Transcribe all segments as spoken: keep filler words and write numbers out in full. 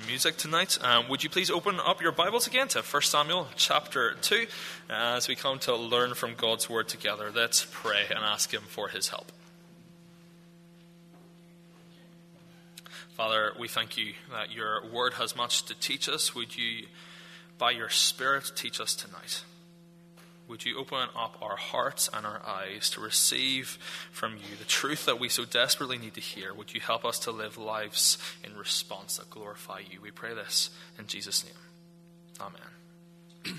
the music tonight. Um, would you please open up your Bibles again to First Samuel chapter two uh, as we come to learn from God's word together. Let's pray and ask him for his help. Father, we thank you that your word has much to teach us. Would you, by your Spirit, teach us tonight? Would you open up our hearts and our eyes to receive from you the truth that we so desperately need to hear? Would you help us to live lives in response that glorify you? We pray this in Jesus' name. Amen.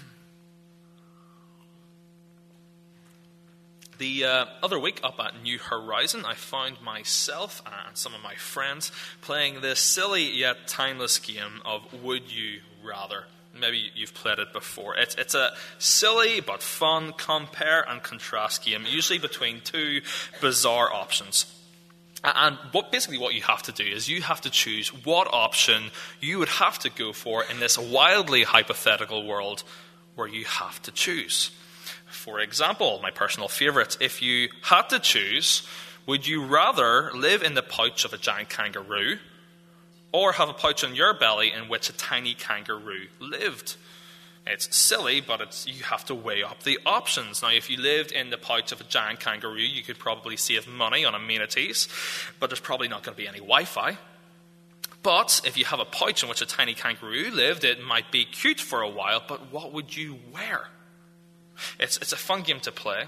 The uh, other week up at New Horizon, I found myself and some of my friends playing this silly yet timeless game of Would You Rather? Maybe you've played it before. It's, it's a silly but fun compare and contrast game, usually between two bizarre options. And what basically what you have to do is you have to choose what option you would have to go for in this wildly hypothetical world where you have to choose. For example, my personal favorite, if you had to choose, would you rather live in the pouch of a giant kangaroo or have a pouch on your belly in which a tiny kangaroo lived? It's silly, but it's, you have to weigh up the options. Now, if you lived in the pouch of a giant kangaroo, you could probably save money on amenities, but there's probably not going to be any Wi-Fi. But if you have a pouch in which a tiny kangaroo lived, it might be cute for a while, but what would you wear? It's it's a fun game to play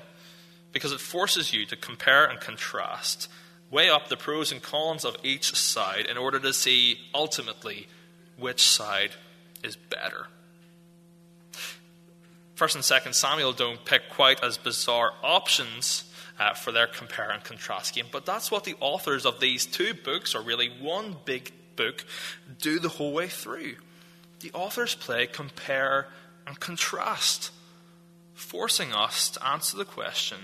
because it forces you to compare and contrast, weigh up the pros and cons of each side in order to see ultimately which side is better. First and Second Samuel don't pick quite as bizarre options uh, for their compare and contrast game, but that's what the authors of these two books, or really one big book, do the whole way through. The authors play compare and contrast, forcing us to answer the question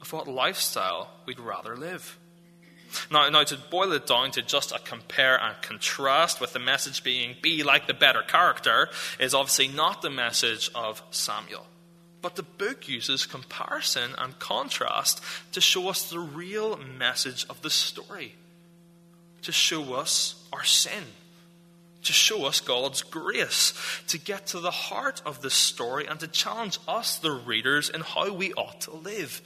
of what lifestyle we'd rather live. Now, now, to boil it down to just a compare and contrast, with the message being, be like the better character, is obviously not the message of Samuel. But the book uses comparison and contrast to show us the real message of the story, to show us our sin, to show us God's grace, to get to the heart of the story and to challenge us, the readers, in how we ought to live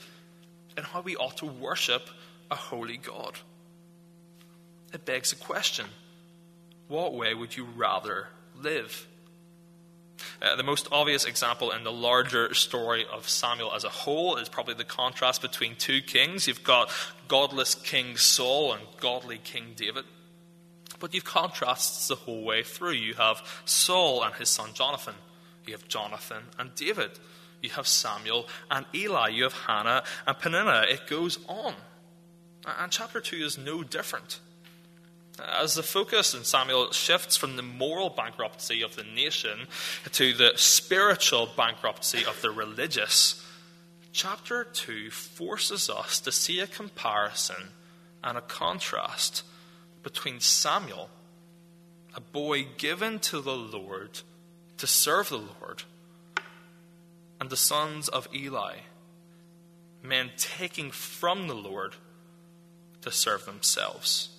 and how we ought to worship a holy God. It begs a question. What way would you rather live? Uh, the most obvious example in the larger story of Samuel as a whole is probably the contrast between two kings. You've got godless King Saul and godly King David. But you've contrasts the whole way through. You have Saul and his son Jonathan. You have Jonathan and David. You have Samuel and Eli. You have Hannah and Peninnah. It goes on. And chapter two is no different. As the focus in Samuel shifts from the moral bankruptcy of the nation to the spiritual bankruptcy of the religious, chapter two forces us to see a comparison and a contrast between Samuel, a boy given to the Lord to serve the Lord, and the sons of Eli, men taking from the Lord to serve themselves.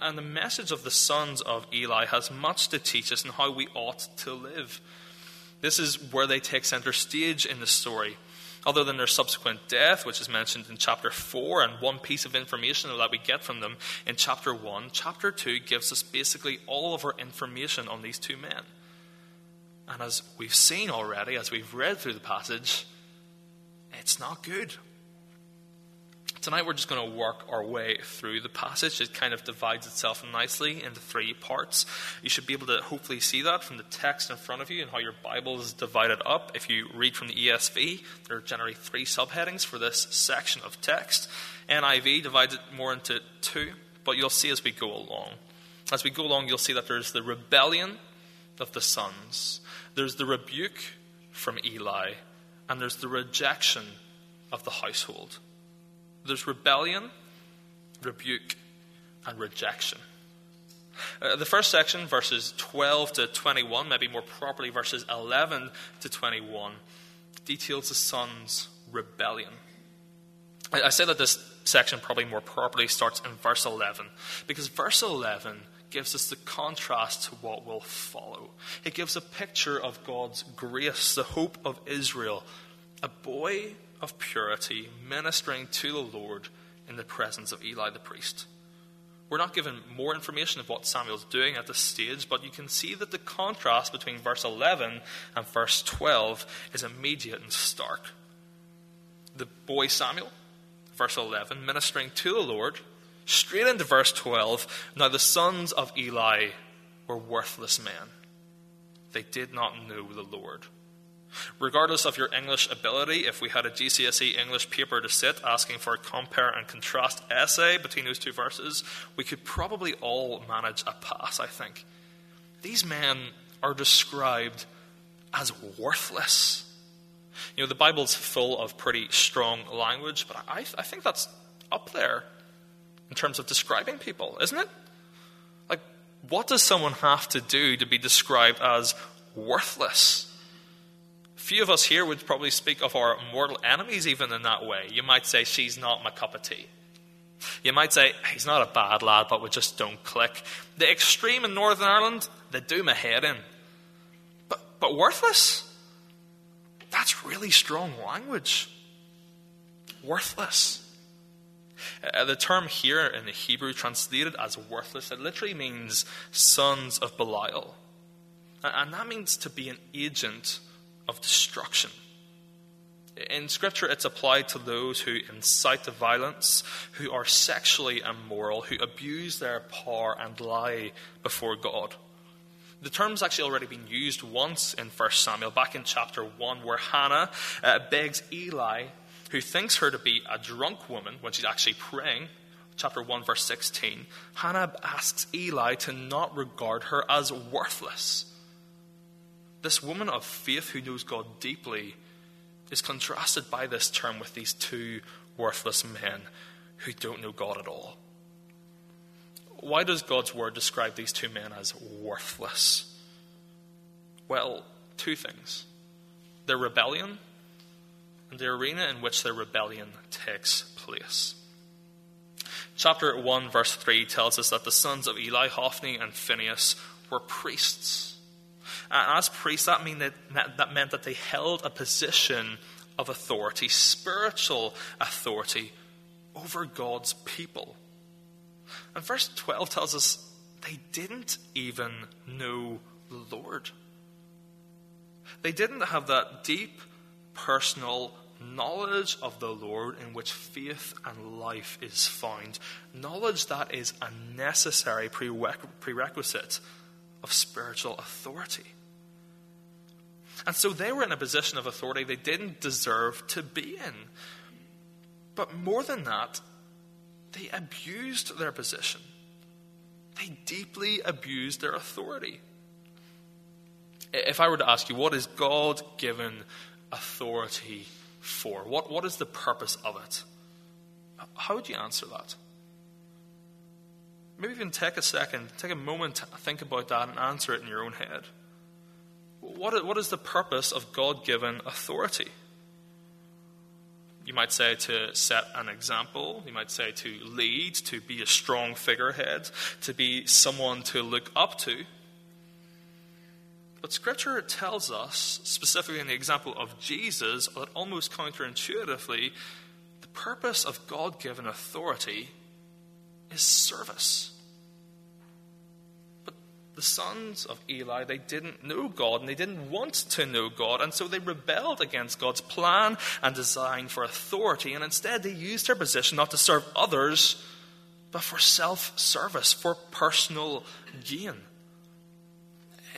And the message of the sons of Eli has much to teach us in how we ought to live. This is where they take center stage in the story. Other than their subsequent death, which is mentioned in chapter four, and one piece of information that we get from them in chapter one, chapter two gives us basically all of our information on these two men. And as we've seen already, as we've read through the passage, it's not good. Tonight we're just going to work our way through the passage. It kind of divides itself nicely into three parts. You should be able to hopefully see that from the text in front of you and how your Bible is divided up. If you read from the E S V, there are generally three subheadings for this section of text. N I V divides it more into two, but you'll see as we go along. As we go along, you'll see that there's the rebellion of the sons, there's the rebuke from Eli, and there's the rejection of the household. There's rebellion, rebuke, and rejection. Uh, the first section, verses twelve to twenty-one, maybe more properly verses eleven to twenty-one, details the son's rebellion. I, I say that this section probably more properly starts in verse eleven, because verse eleven gives us the contrast to what will follow. It gives a picture of God's grace, the hope of Israel, a boy of purity ministering to the Lord in the presence of Eli the priest. We're not given more information of what Samuel's doing at this stage, but you can see that the contrast between verse eleven and verse twelve is immediate and stark. The boy Samuel, verse eleven, ministering to the Lord, straight into verse twelve, now the sons of Eli were worthless men. They did not know the Lord. Regardless of your English ability, if we had a G C S E English paper to sit asking for a compare and contrast essay between those two verses, we could probably all manage a pass, I think. These men are described as worthless. You know, the Bible's full of pretty strong language, but I, I think that's up there in terms of describing people, isn't it? Like, what does someone have to do to be described as worthless? Few of us here would probably speak of our mortal enemies even in that way. You might say, she's not my cup of tea. You might say, he's not a bad lad, but we just don't click. The extreme in Northern Ireland, they do my head in. But, but worthless? That's really strong language. Worthless. Uh, the term here in the Hebrew translated as worthless, it literally means sons of Belial. And that means to be an agent of destruction. In Scripture, it's applied to those who incite to violence, who are sexually immoral, who abuse their power and lie before God. The term's actually already been used once in First Samuel, back in chapter one, where Hannah uh, begs Eli, who thinks her to be a drunk woman when she's actually praying, chapter one, verse sixteen, Hannah asks Eli to not regard her as worthless. This woman of faith who knows God deeply is contrasted by this term with these two worthless men who don't know God at all. Why does God's word describe these two men as worthless? Well, two things. Their rebellion and the arena in which their rebellion takes place. Chapter one, verse three tells us that the sons of Eli, Hophni and Phinehas, were priests. And as priests, that, mean that, that meant that they held a position of authority, spiritual authority, over God's people. And verse twelve tells us they didn't even know the Lord. They didn't have that deep personal knowledge of the Lord in which faith and life is found. Knowledge that is a necessary prerequisite of spiritual authority. And so they were in a position of authority they didn't deserve to be in. But more than that, they abused their position. They deeply abused their authority. If I were to ask you, what is God-given authority for? What, what is the purpose of it? How would you answer that? Maybe even take a second, take a moment to think about that and answer it in your own head. What, what is the purpose of God-given authority? You might say to set an example. You might say to lead, to be a strong figurehead, to be someone to look up to. But Scripture tells us, specifically in the example of Jesus, that almost counterintuitively, the purpose of God-given authority is service. But the sons of Eli, they didn't know God, and they didn't want to know God, and so they rebelled against God's plan and design for authority, and instead they used their position not to serve others, but for self-service, for personal gain.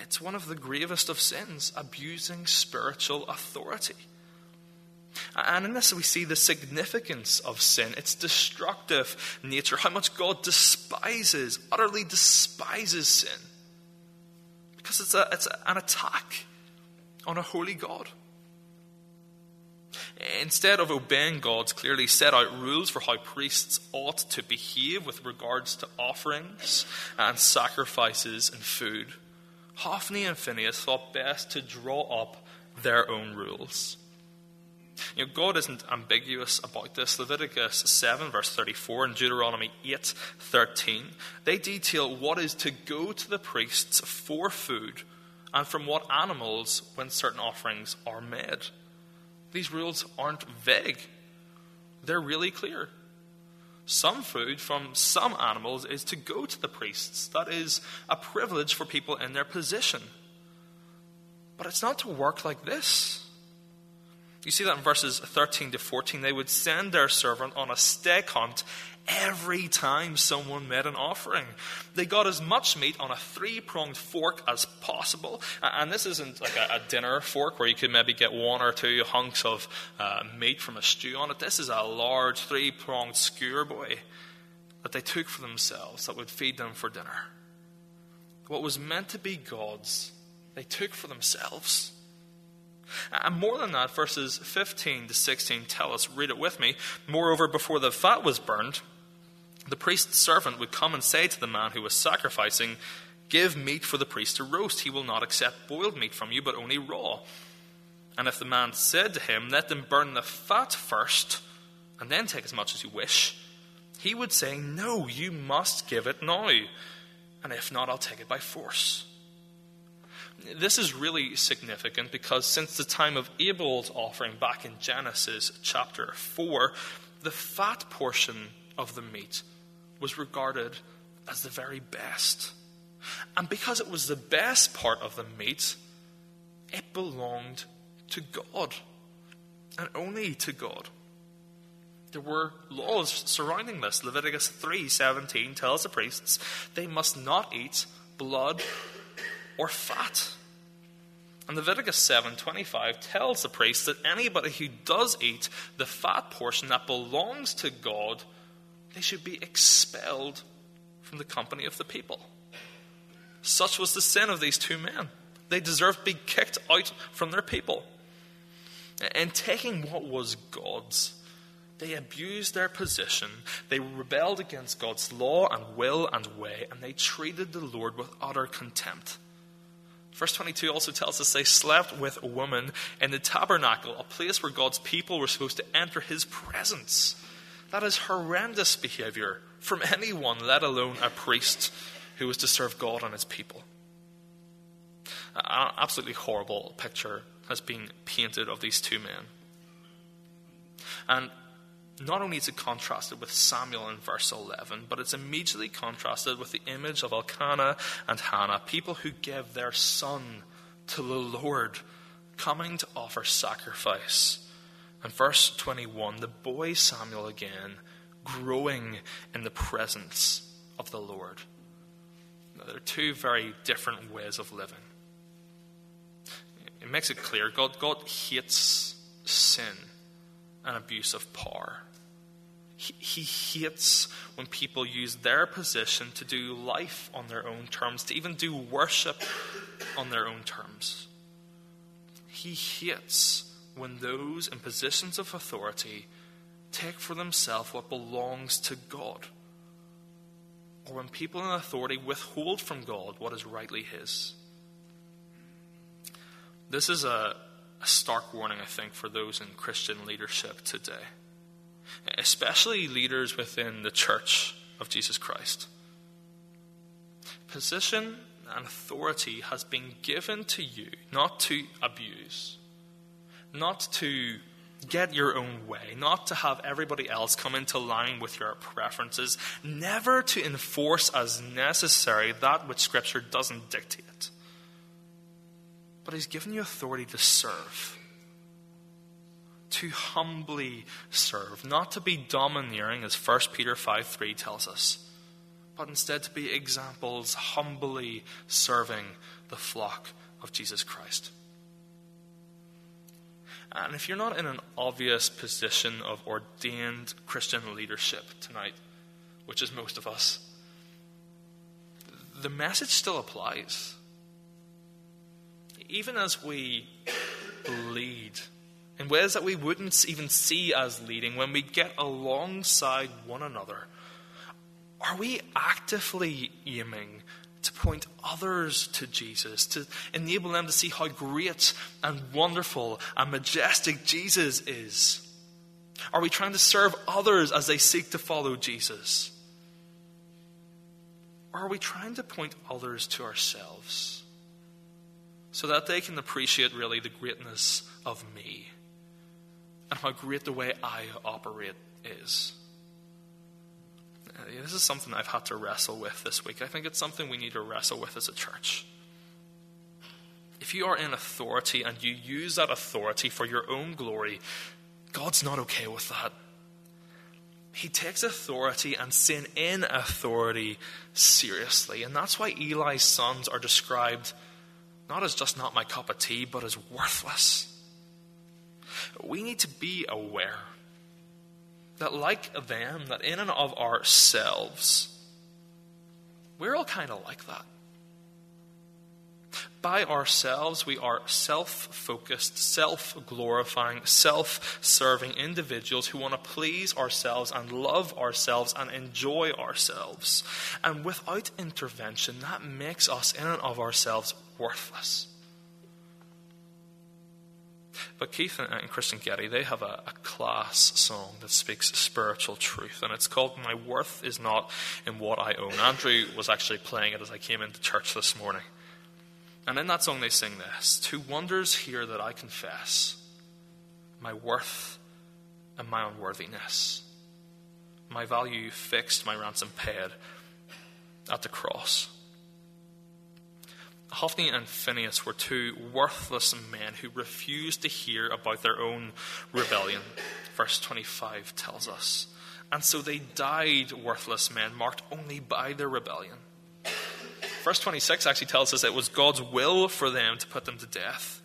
It's one of the gravest of sins, abusing spiritual authority. And in this we see the significance of sin, its destructive nature, how much God despises, utterly despises sin. Because it's, a, it's an attack on a holy God. Instead of obeying God's clearly set out rules for how priests ought to behave with regards to offerings and sacrifices and food, Hophni and Phinehas thought best to draw up their own rules. You know, God isn't ambiguous about this. Leviticus seven, verse thirty-four, and Deuteronomy eight, thirteen, they detail what is to go to the priests for food and from what animals when certain offerings are made. These rules aren't vague. They're really clear. Some food from some animals is to go to the priests. That is a privilege for people in their position. But it's not to work like this. You see that in verses thirteen to fourteen. They would send their servant on a stag hunt every time someone made an offering. They got as much meat on a three-pronged fork as possible. And this isn't like a, a dinner fork where you could maybe get one or two hunks of uh, meat from a stew on it. This is a large three-pronged skewer boy that they took for themselves that would feed them for dinner. What was meant to be God's, they took for themselves. And more than that, verses fifteen to sixteen tell us, read it with me, moreover, before the fat was burned, the priest's servant would come and say to the man who was sacrificing, give meat for the priest to roast. He will not accept boiled meat from you, but only raw. And if the man said to him, let them burn the fat first, and then take as much as you wish, he would say, no, you must give it now, and if not, I'll take it by force. This is really significant because since the time of Abel's offering back in Genesis chapter four, the fat portion of the meat was regarded as the very best. And because it was the best part of the meat, it belonged to God and only to God. There were laws surrounding this. Leviticus three seventeen tells the priests they must not eat blood or fat. And Leviticus seven twenty-five tells the priest that anybody who does eat the fat portion that belongs to God, they should be expelled from the company of the people. Such was the sin of these two men. They deserved to be kicked out from their people. In taking what was God's, they abused their position, they rebelled against God's law and will and way, and they treated the Lord with utter contempt. Verse twenty-two also tells us they slept with a woman in the tabernacle, a place where God's people were supposed to enter his presence. That is horrendous behavior from anyone, let alone a priest who was to serve God and his people. An absolutely horrible picture has been painted of these two men. And not only is it contrasted with Samuel in verse eleven, but it's immediately contrasted with the image of Elkanah and Hannah, people who give their son to the Lord, coming to offer sacrifice. And verse twenty-one, the boy Samuel again, growing in the presence of the Lord. Now, there are two very different ways of living. It makes it clear God, God hates sin and abuse of power. He hates when people use their position to do life on their own terms, to even do worship on their own terms. He hates when those in positions of authority take for themselves what belongs to God, or when people in authority withhold from God what is rightly his. This is a, a stark warning, I think, for those in Christian leadership today, especially leaders within the Church of Jesus Christ. Position and authority has been given to you not to abuse, not to get your own way, not to have everybody else come into line with your preferences, never to enforce as necessary that which Scripture doesn't dictate. But he's given you authority to serve, to humbly serve, not to be domineering, as First Peter five three tells us, but instead to be examples humbly serving the flock of Jesus Christ. And if you're not in an obvious position of ordained Christian leadership tonight, which is most of us, the message still applies. Even as we lead in ways that we wouldn't even see as leading, when we get alongside one another, are we actively aiming to point others to Jesus, to enable them to see how great and wonderful and majestic Jesus is? Are we trying to serve others as they seek to follow Jesus? Or are we trying to point others to ourselves so that they can appreciate really the greatness of me and how great the way I operate is? This is something I've had to wrestle with this week. I think it's something we need to wrestle with as a church. If you are in authority and you use that authority for your own glory, God's not okay with that. He takes authority and sin in authority seriously. And that's why Eli's sons are described not as just not my cup of tea, but as worthless. We need to be aware that like them, that in and of ourselves, we're all kind of like that. By ourselves, we are self-focused, self-glorifying, self-serving individuals who want to please ourselves and love ourselves and enjoy ourselves. And without intervention, that makes us in and of ourselves worthless. But Keith and Kristen Getty, they have a, a class song that speaks spiritual truth, and it's called My Worth Is Not in What I Own. Andrew was actually playing it as I came into church this morning. And in that song they sing this: two wonders here that I confess, my worth and my unworthiness, my value fixed, my ransom paid at the cross. Hophni and Phinehas were two worthless men who refused to hear about their own rebellion, verse twenty-five tells us. And so they died worthless men, marked only by their rebellion. Verse twenty-six actually tells us it was God's will for them to put them to death,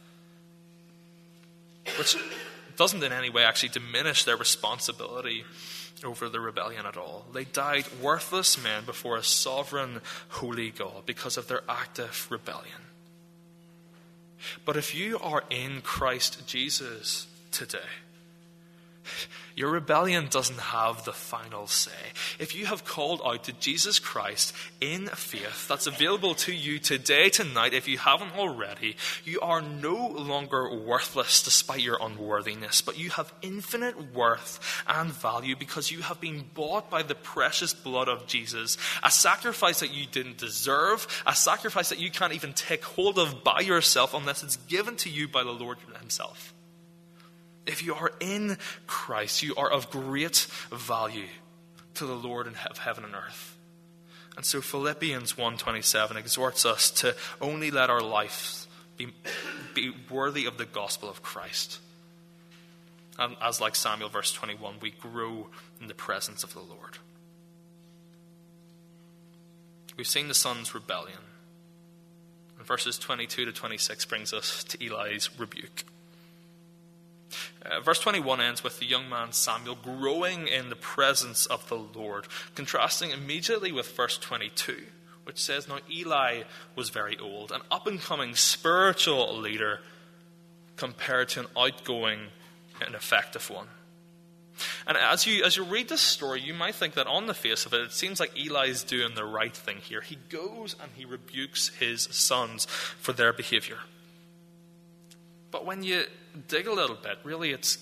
which doesn't in any way actually diminish their responsibility over the rebellion at all. They died worthless men before a sovereign, holy God because of their active rebellion. But if you are in Christ Jesus today, your rebellion doesn't have the final say. If you have called out to Jesus Christ in faith, that's available to you today, tonight, if you haven't already, you are no longer worthless despite your unworthiness, but you have infinite worth and value because you have been bought by the precious blood of Jesus, a sacrifice that you didn't deserve, a sacrifice that you can't even take hold of by yourself unless it's given to you by the Lord himself. If you are in Christ, you are of great value to the Lord of heaven and earth. And so Philippians one twenty-seven exhorts us to only let our life be, be worthy of the gospel of Christ. And as like Samuel verse twenty-one, we grow in the presence of the Lord. We've seen the son's rebellion. And verses twenty-two to twenty-six brings us to Eli's rebuke. Uh, verse twenty-one ends with the young man Samuel growing in the presence of the Lord, contrasting immediately with verse twenty-two, which says, now Eli was very old, an up-and-coming spiritual leader compared to an outgoing and effective one. And as you as you read this story, you might think that on the face of it, it seems like Eli's doing the right thing here. He goes and he rebukes his sons for their behavior. But when you dig a little bit, really it's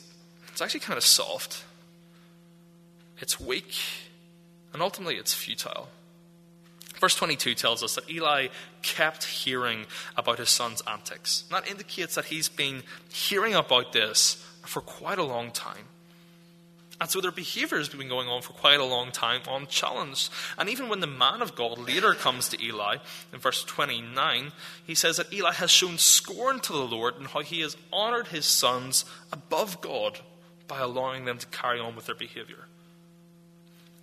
it's actually kind of soft. It's weak, and ultimately it's futile. Verse twenty-two tells us that Eli kept hearing about his son's antics. And that indicates that he's been hearing about this for quite a long time. And so their behavior has been going on for quite a long time, unchallenged. And even when the man of God later comes to Eli, in verse twenty-nine, he says that Eli has shown scorn to the Lord and how he has honored his sons above God by allowing them to carry on with their behavior.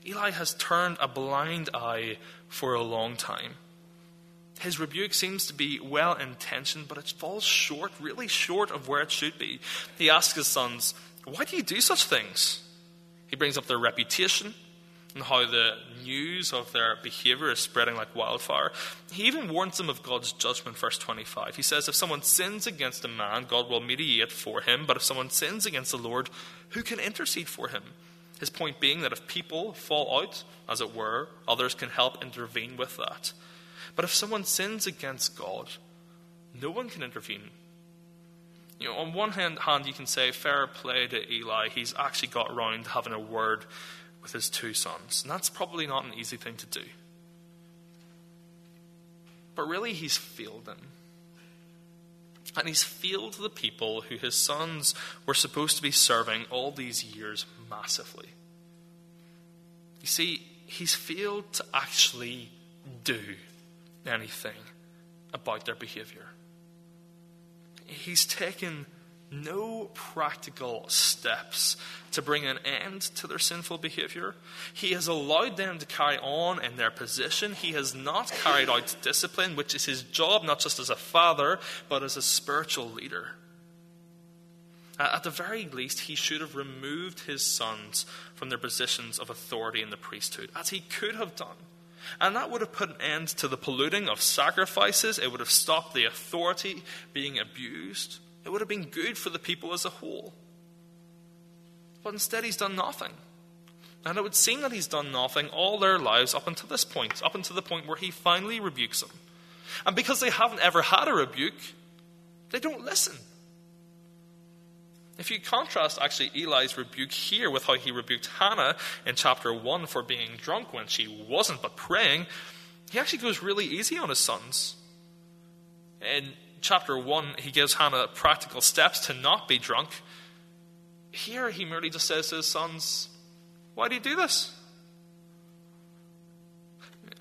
Eli has turned a blind eye for a long time. His rebuke seems to be well-intentioned, but it falls short, really short of where it should be. He asks his sons, why do you do such things? He brings up their reputation and how the news of their behavior is spreading like wildfire. He even warns them of God's judgment, verse twenty-five. He says, if someone sins against a man, God will mediate for him. But if someone sins against the Lord, who can intercede for him? His point being that if people fall out, as it were, others can help intervene with that. But if someone sins against God, no one can intervene. You know, on one hand, hand, you can say, fair play to Eli. He's actually got around having a word with his two sons. And that's probably not an easy thing to do. But really, he's failed them. And he's failed the people who his sons were supposed to be serving all these years massively. You see, he's failed to actually do anything about their behavior. He's taken no practical steps to bring an end to their sinful behavior. He has allowed them to carry on in their position. He has not carried out discipline, which is his job, not just as a father, but as a spiritual leader. At the very least, he should have removed his sons from their positions of authority in the priesthood, as he could have done. And that would have put an end to the polluting of sacrifices. It would have stopped the authority being abused. It would have been good for the people as a whole. But instead, he's done nothing. And it would seem that he's done nothing all their lives up until this point, up until the point where he finally rebukes them. And because they haven't ever had a rebuke, they don't listen. If you contrast actually Eli's rebuke here with how he rebuked Hannah in chapter one for being drunk when she wasn't but praying, he actually goes really easy on his sons. In chapter one, he gives Hannah practical steps to not be drunk. Here, he merely just says to his sons, "Why do you do this?"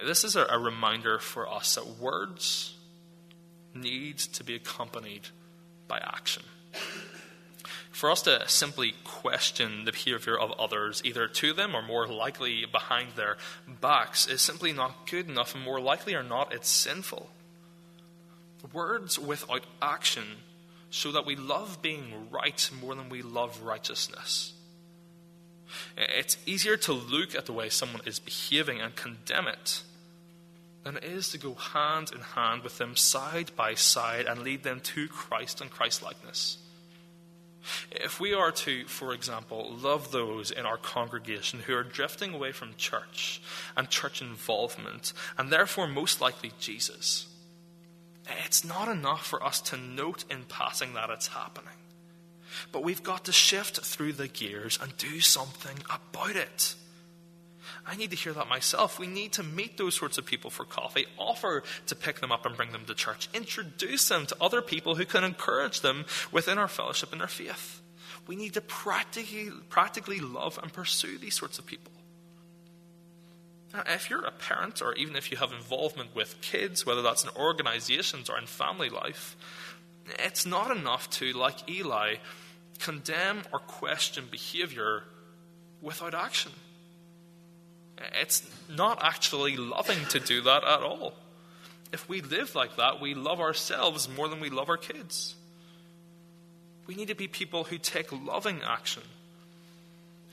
This is a reminder for us that words need to be accompanied by action. For us to simply question the behavior of others, either to them or more likely behind their backs, is simply not good enough, and more likely or not, it's sinful. Words without action show that we love being right more than we love righteousness. It's easier to look at the way someone is behaving and condemn it than it is to go hand in hand with them, side by side, and lead them to Christ and Christ-likeness. If we are to, for example, love those in our congregation who are drifting away from church and church involvement, and therefore most likely Jesus, it's not enough for us to note in passing that it's happening. But we've got to shift through the gears and do something about it. I need to hear that myself. We need to meet those sorts of people for coffee, offer to pick them up and bring them to church, introduce them to other people who can encourage them within our fellowship and our faith. We need to practically, practically love and pursue these sorts of people. Now, if you're a parent, or even if you have involvement with kids, whether that's in organizations or in family life, it's not enough to, like Eli, condemn or question behavior without action. It's not actually loving to do that at all. If we live like that, we love ourselves more than we love our kids. We need to be people who take loving action,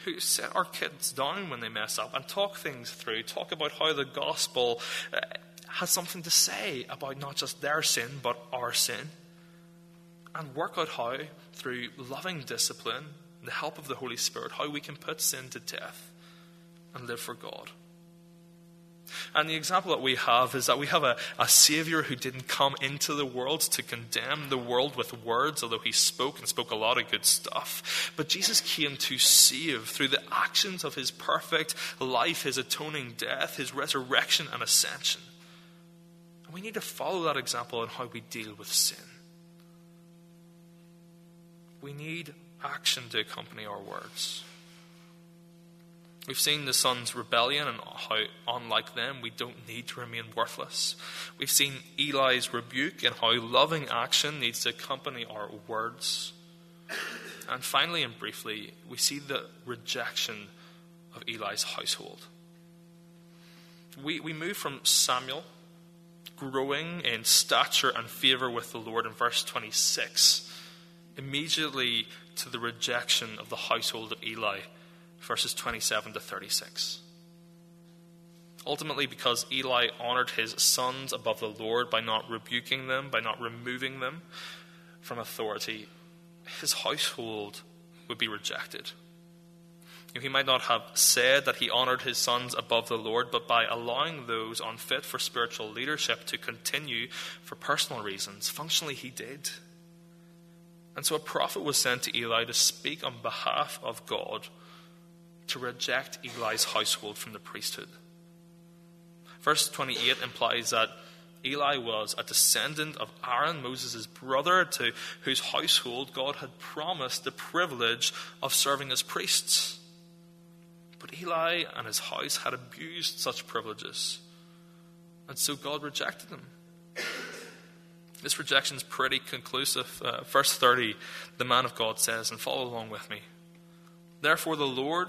who set our kids down when they mess up and talk things through, talk about how the gospel has something to say about not just their sin, but our sin, and work out how, through loving discipline, the help of the Holy Spirit, how we can put sin to death and live for God. And the example that we have is that we have a, a Savior who didn't come into the world to condemn the world with words, although he spoke and spoke a lot of good stuff. But Jesus came to save through the actions of his perfect life, his atoning death, his resurrection and ascension. And we need to follow that example in how we deal with sin. We need action to accompany our words. We've seen the sons' rebellion and how, unlike them, we don't need to remain worthless. We've seen Eli's rebuke and how loving action needs to accompany our words. And finally and briefly, we see the rejection of Eli's household. We, we move from Samuel growing in stature and favor with the Lord in verse twenty-six immediately to the rejection of the household of Eli, verses twenty-seven to thirty-six. Ultimately, because Eli honored his sons above the Lord by not rebuking them, by not removing them from authority, his household would be rejected. He might not have said that he honored his sons above the Lord, but by allowing those unfit for spiritual leadership to continue for personal reasons, functionally he did. And so a prophet was sent to Eli to speak on behalf of God to reject Eli's household from the priesthood. Verse twenty-eight implies that Eli was a descendant of Aaron, Moses' brother, to whose household God had promised the privilege of serving as priests. But Eli and his house had abused such privileges, and so God rejected them. This rejection is pretty conclusive. Uh, verse thirty, the man of God says, and follow along with me. Therefore the Lord,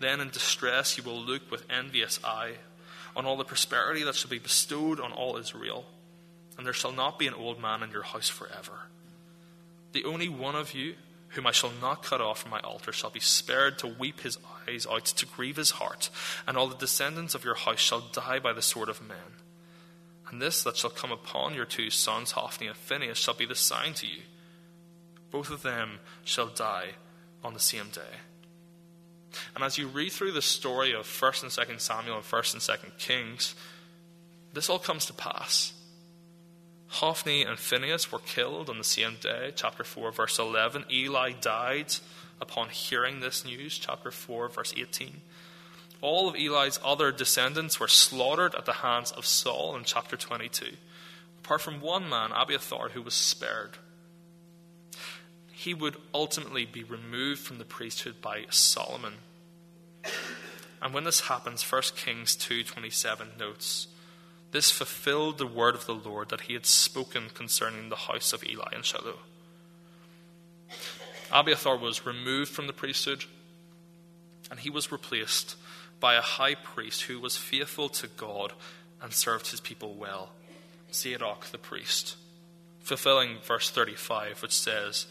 Then in distress you will look with envious eye on all the prosperity that shall be bestowed on all Israel, and there shall not be an old man in your house forever. The only one of you whom I shall not cut off from my altar shall be spared to weep his eyes out, to grieve his heart, and all the descendants of your house shall die by the sword of men. And this that shall come upon your two sons, Hophni and Phinehas, shall be the sign to you. Both of them shall die on the same day. And as you read through the story of First and Second Samuel and First and Second Kings, this all comes to pass. Hophni and Phinehas were killed on the same day, chapter four, verse eleven. Eli died upon hearing this news, chapter four, verse eighteen. All of Eli's other descendants were slaughtered at the hands of Saul in chapter twenty-two, apart from one man, Abiathar, who was spared. He would ultimately be removed from the priesthood by Solomon. And when this happens, First Kings two twenty-seven notes, this fulfilled the word of the Lord that he had spoken concerning the house of Eli in Shiloh. Abiathar was removed from the priesthood, and he was replaced by a high priest who was faithful to God and served his people well, Zadok the priest, fulfilling verse thirty-five, which says,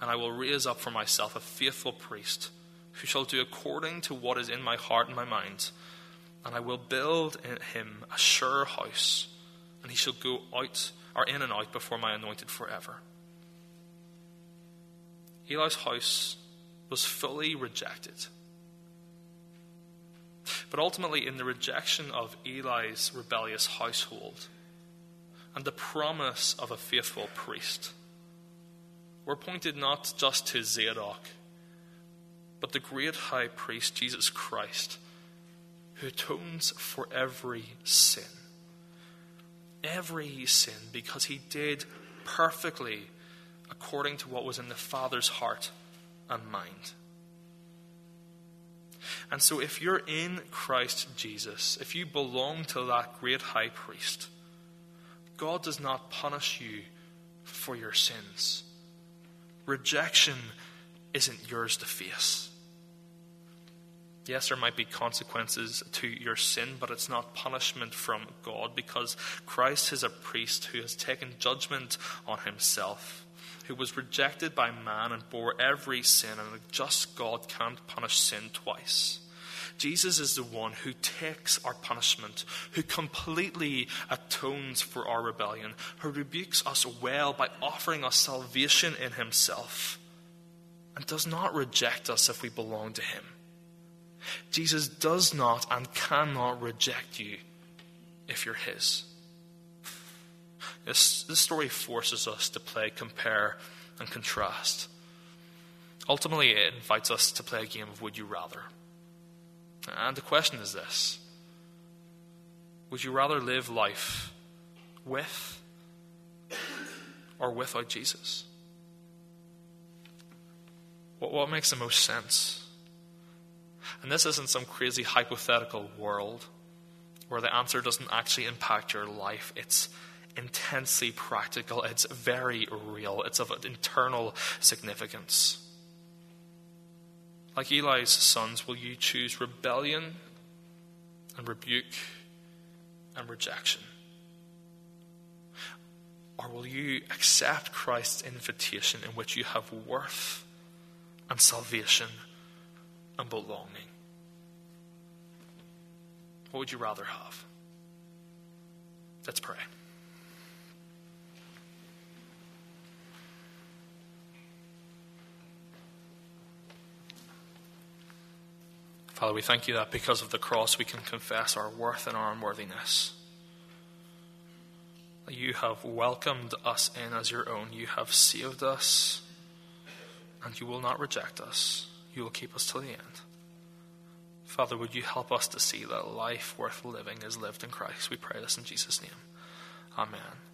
and I will raise up for myself a faithful priest who shall do according to what is in my heart and my mind. And I will build in him a sure house, and he shall go out or in and out before my anointed forever. Eli's house was fully rejected. But ultimately, in the rejection of Eli's rebellious household and the promise of a faithful priest, we're pointed not just to Zadok, but the great high priest, Jesus Christ, who atones for every sin. Every sin, because he did perfectly according to what was in the Father's heart and mind. And so if you're in Christ Jesus, if you belong to that great high priest, God does not punish you for your sins. Rejection isn't yours to face. Yes, there might be consequences to your sin, but it's not punishment from God, because Christ is a priest who has taken judgment on himself, who was rejected by man and bore every sin, and a just God can't punish sin twice. Jesus is the one who takes our punishment, who completely atones for our rebellion, who rebukes us well by offering us salvation in himself, and does not reject us if we belong to him. Jesus does not and cannot reject you if you're his. This, this story forces us to play compare and contrast. Ultimately, it invites us to play a game of would you rather. And the question is this: would you rather live life with or without Jesus? What, what makes the most sense? And this isn't some crazy hypothetical world where the answer doesn't actually impact your life. It's intensely practical. It's very real. It's of internal significance. Like Eli's sons, will you choose rebellion and rebuke and rejection? Or will you accept Christ's invitation in which you have worth and salvation and belonging? What would you rather have? Let's pray. Father, we thank you that because of the cross we can confess our worth and our unworthiness. You have welcomed us in as your own. You have saved us, and you will not reject us. You will keep us till the end. Father, would you help us to see that life worth living is lived in Christ? We pray this in Jesus' name. Amen.